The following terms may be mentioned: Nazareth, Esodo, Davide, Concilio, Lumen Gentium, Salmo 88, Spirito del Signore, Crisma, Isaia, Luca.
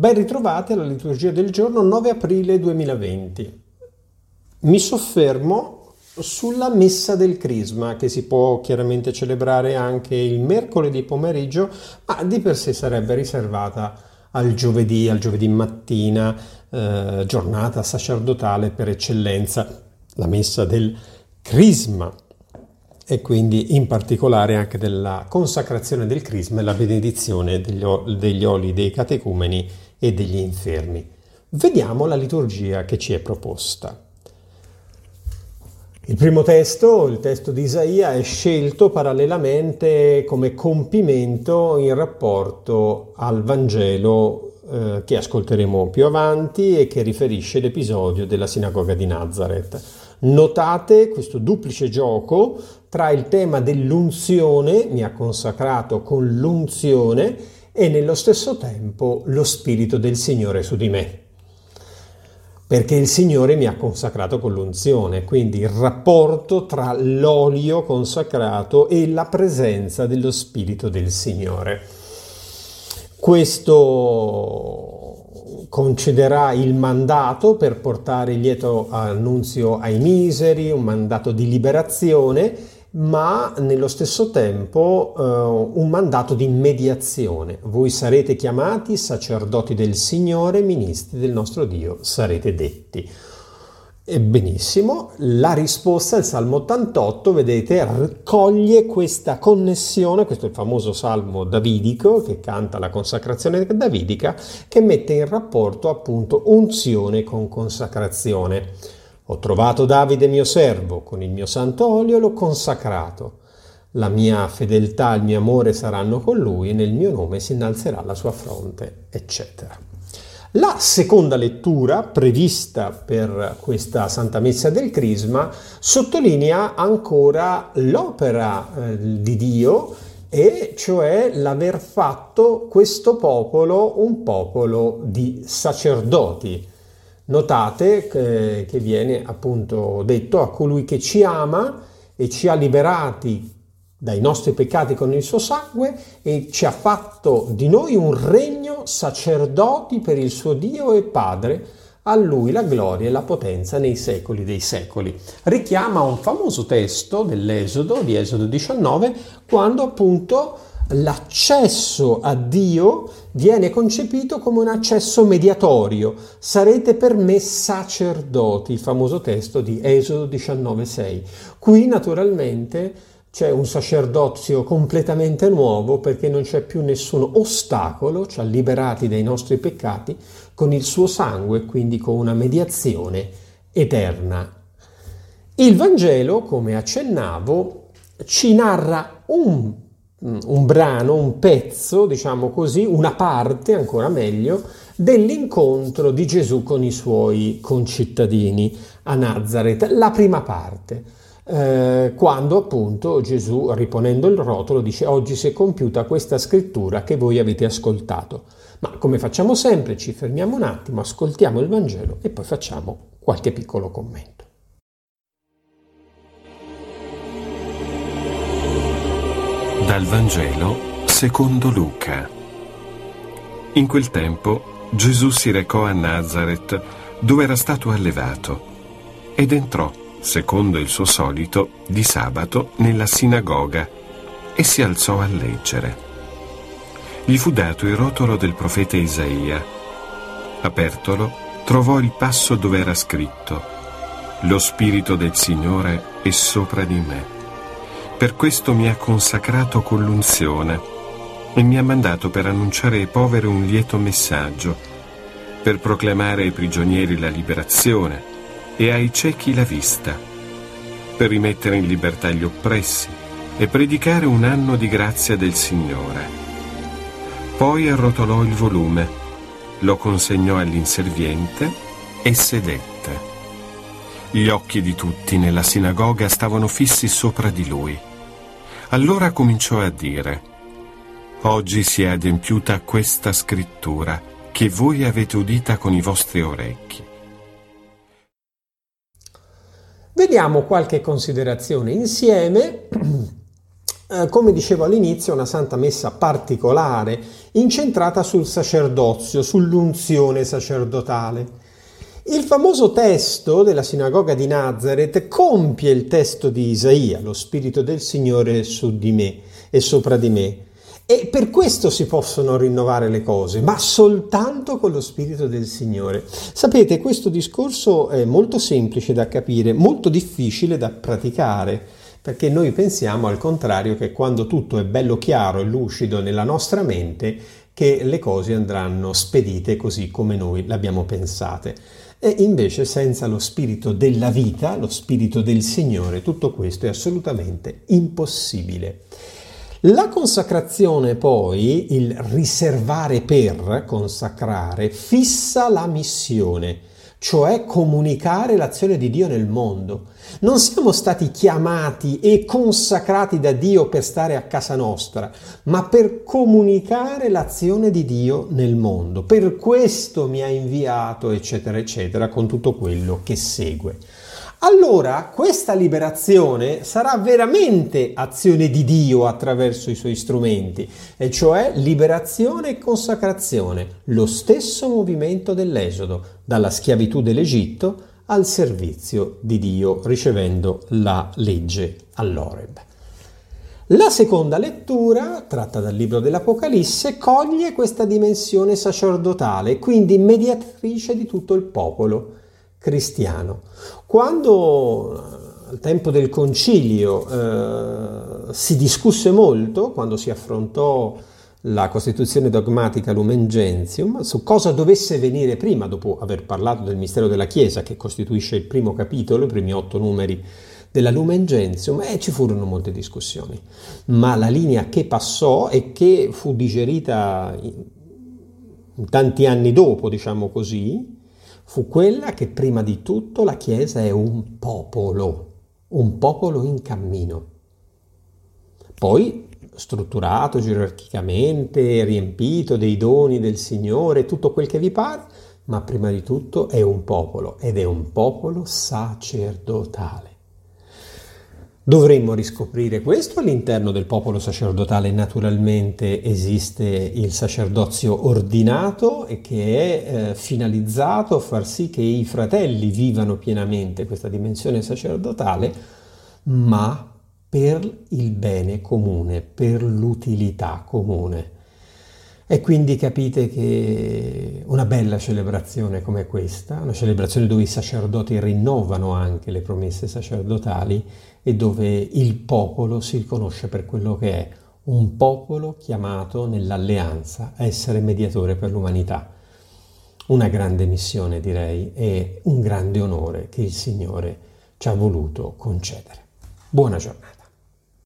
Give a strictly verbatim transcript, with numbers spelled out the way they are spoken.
Ben ritrovate alla liturgia del giorno nove aprile duemilaventi. Mi soffermo sulla messa del Crisma, che si può chiaramente celebrare anche il mercoledì pomeriggio, ma di per sé sarebbe riservata al giovedì, al giovedì mattina, eh, giornata sacerdotale per eccellenza, la messa del Crisma, e quindi in particolare anche della consacrazione del Crisma e la benedizione degli, o- degli oli dei catecumeni e degli infermi. Vediamo la liturgia che ci è proposta. Il primo testo, il testo di Isaia, è scelto parallelamente come compimento in rapporto al Vangelo eh, che ascolteremo più avanti e che riferisce l'episodio della sinagoga di Nazareth. Notate questo duplice gioco tra il tema dell'unzione, mi ha consacrato con l'unzione, e nello stesso tempo lo Spirito del Signore su di me. Perché il Signore mi ha consacrato con l'unzione, quindi il rapporto tra l'olio consacrato e la presenza dello Spirito del Signore. Questo concederà il mandato per portare il lieto annunzio ai miseri, un mandato di liberazione, ma nello stesso tempo eh, un mandato di mediazione. Voi sarete chiamati sacerdoti del Signore, ministri del nostro Dio sarete detti. E benissimo, la risposta al Salmo ottantotto, vedete, raccoglie questa connessione. Questo è il famoso Salmo davidico che canta la consacrazione davidica, che mette in rapporto appunto unzione con consacrazione. Ho trovato Davide mio servo, con il mio santo olio l'ho consacrato. La mia fedeltà e il mio amore saranno con lui e nel mio nome si innalzerà la sua fronte, eccetera. La seconda lettura, prevista per questa Santa Messa del Crisma, sottolinea ancora l'opera eh, di Dio, e cioè l'aver fatto questo popolo un popolo di sacerdoti. Notate che, che viene appunto detto: a colui che ci ama e ci ha liberati dai nostri peccati con il suo sangue e ci ha fatto di noi un regno, sacerdoti per il suo Dio e Padre, a lui la gloria e la potenza nei secoli dei secoli. Richiama un famoso testo dell'Esodo, di Esodo diciannove, quando appunto l'accesso a Dio viene concepito come un accesso mediatorio. Sarete per me sacerdoti, il famoso testo di Esodo diciannove sei. Qui naturalmente c'è un sacerdozio completamente nuovo, perché non c'è più nessun ostacolo, ci ha liberati dai nostri peccati con il suo sangue, quindi con una mediazione eterna. Il Vangelo, come accennavo, ci narra un un brano, un pezzo, diciamo così, una parte ancora meglio, dell'incontro di Gesù con i suoi concittadini a Nazareth, la prima parte, eh, quando appunto Gesù, riponendo il rotolo, dice: oggi si è compiuta questa scrittura che voi avete ascoltato. Ma come facciamo sempre, ci fermiamo un attimo, ascoltiamo il Vangelo e poi facciamo qualche piccolo commento. Dal Vangelo secondo Luca. In quel tempo Gesù si recò a Nazareth, dove era stato allevato, ed entrò, secondo il suo solito, di sabato nella sinagoga e si alzò a leggere. Gli fu dato il rotolo del profeta Isaia. Apertolo, trovò il passo dove era scritto: «Lo Spirito del Signore è sopra di me. Per questo mi ha consacrato con l'unzione e mi ha mandato per annunciare ai poveri un lieto messaggio, per proclamare ai prigionieri la liberazione e ai ciechi la vista, per rimettere in libertà gli oppressi e predicare un anno di grazia del Signore». Poi arrotolò il volume, lo consegnò all'inserviente e sedette. Gli occhi di tutti nella sinagoga stavano fissi sopra di lui. Allora cominciò a dire: «Oggi si è adempiuta questa scrittura che voi avete udita con i vostri orecchi». Vediamo qualche considerazione insieme eh, come dicevo all'inizio, una santa messa particolare, incentrata sul sacerdozio, sull'unzione sacerdotale. Il famoso testo della sinagoga di Nazareth compie il testo di Isaia, lo Spirito del Signore è su di me e sopra di me. E per questo si possono rinnovare le cose, ma soltanto con lo Spirito del Signore. Sapete, questo discorso è molto semplice da capire, molto difficile da praticare, perché noi pensiamo al contrario che quando tutto è bello chiaro e lucido nella nostra mente, che le cose andranno spedite così come noi l'abbiamo pensate. E invece senza lo Spirito della vita, lo Spirito del Signore, tutto questo è assolutamente impossibile. La consacrazione poi, il riservare per consacrare, fissa la missione, cioè comunicare l'azione di Dio nel mondo. Non siamo stati chiamati e consacrati da Dio per stare a casa nostra, ma per comunicare l'azione di Dio nel mondo. Per questo mi ha inviato, eccetera, eccetera, con tutto quello che segue. Allora questa liberazione sarà veramente azione di Dio attraverso i suoi strumenti, e cioè liberazione e consacrazione, lo stesso movimento dell'Esodo, dalla schiavitù dell'Egitto al servizio di Dio, ricevendo la legge all'Oreb. La seconda lettura, tratta dal libro dell'Apocalisse, coglie questa dimensione sacerdotale, quindi mediatrice di tutto il popolo cristiano. Quando al tempo del Concilio eh, si discusse molto, quando si affrontò la Costituzione dogmatica Lumen Gentium, su cosa dovesse venire prima, dopo aver parlato del mistero della Chiesa, che costituisce il primo capitolo, i primi otto numeri della Lumen Gentium, e eh, ci furono molte discussioni. Ma la linea che passò e che fu digerita in tanti anni dopo, diciamo così, fu quella che prima di tutto la Chiesa è un popolo, un popolo in cammino. Poi strutturato gerarchicamente, riempito dei doni del Signore, tutto quel che vi pare, ma prima di tutto è un popolo ed è un popolo sacerdotale. Dovremmo riscoprire questo all'interno del popolo sacerdotale. Naturalmente esiste il sacerdozio ordinato e che è eh, finalizzato a far sì che i fratelli vivano pienamente questa dimensione sacerdotale, ma per il bene comune, per l'utilità comune. E quindi capite che una bella celebrazione come questa, una celebrazione dove i sacerdoti rinnovano anche le promesse sacerdotali e dove il popolo si riconosce per quello che è, un popolo chiamato nell'alleanza a essere mediatore per l'umanità. Una grande missione, direi, e un grande onore che il Signore ci ha voluto concedere. Buona giornata.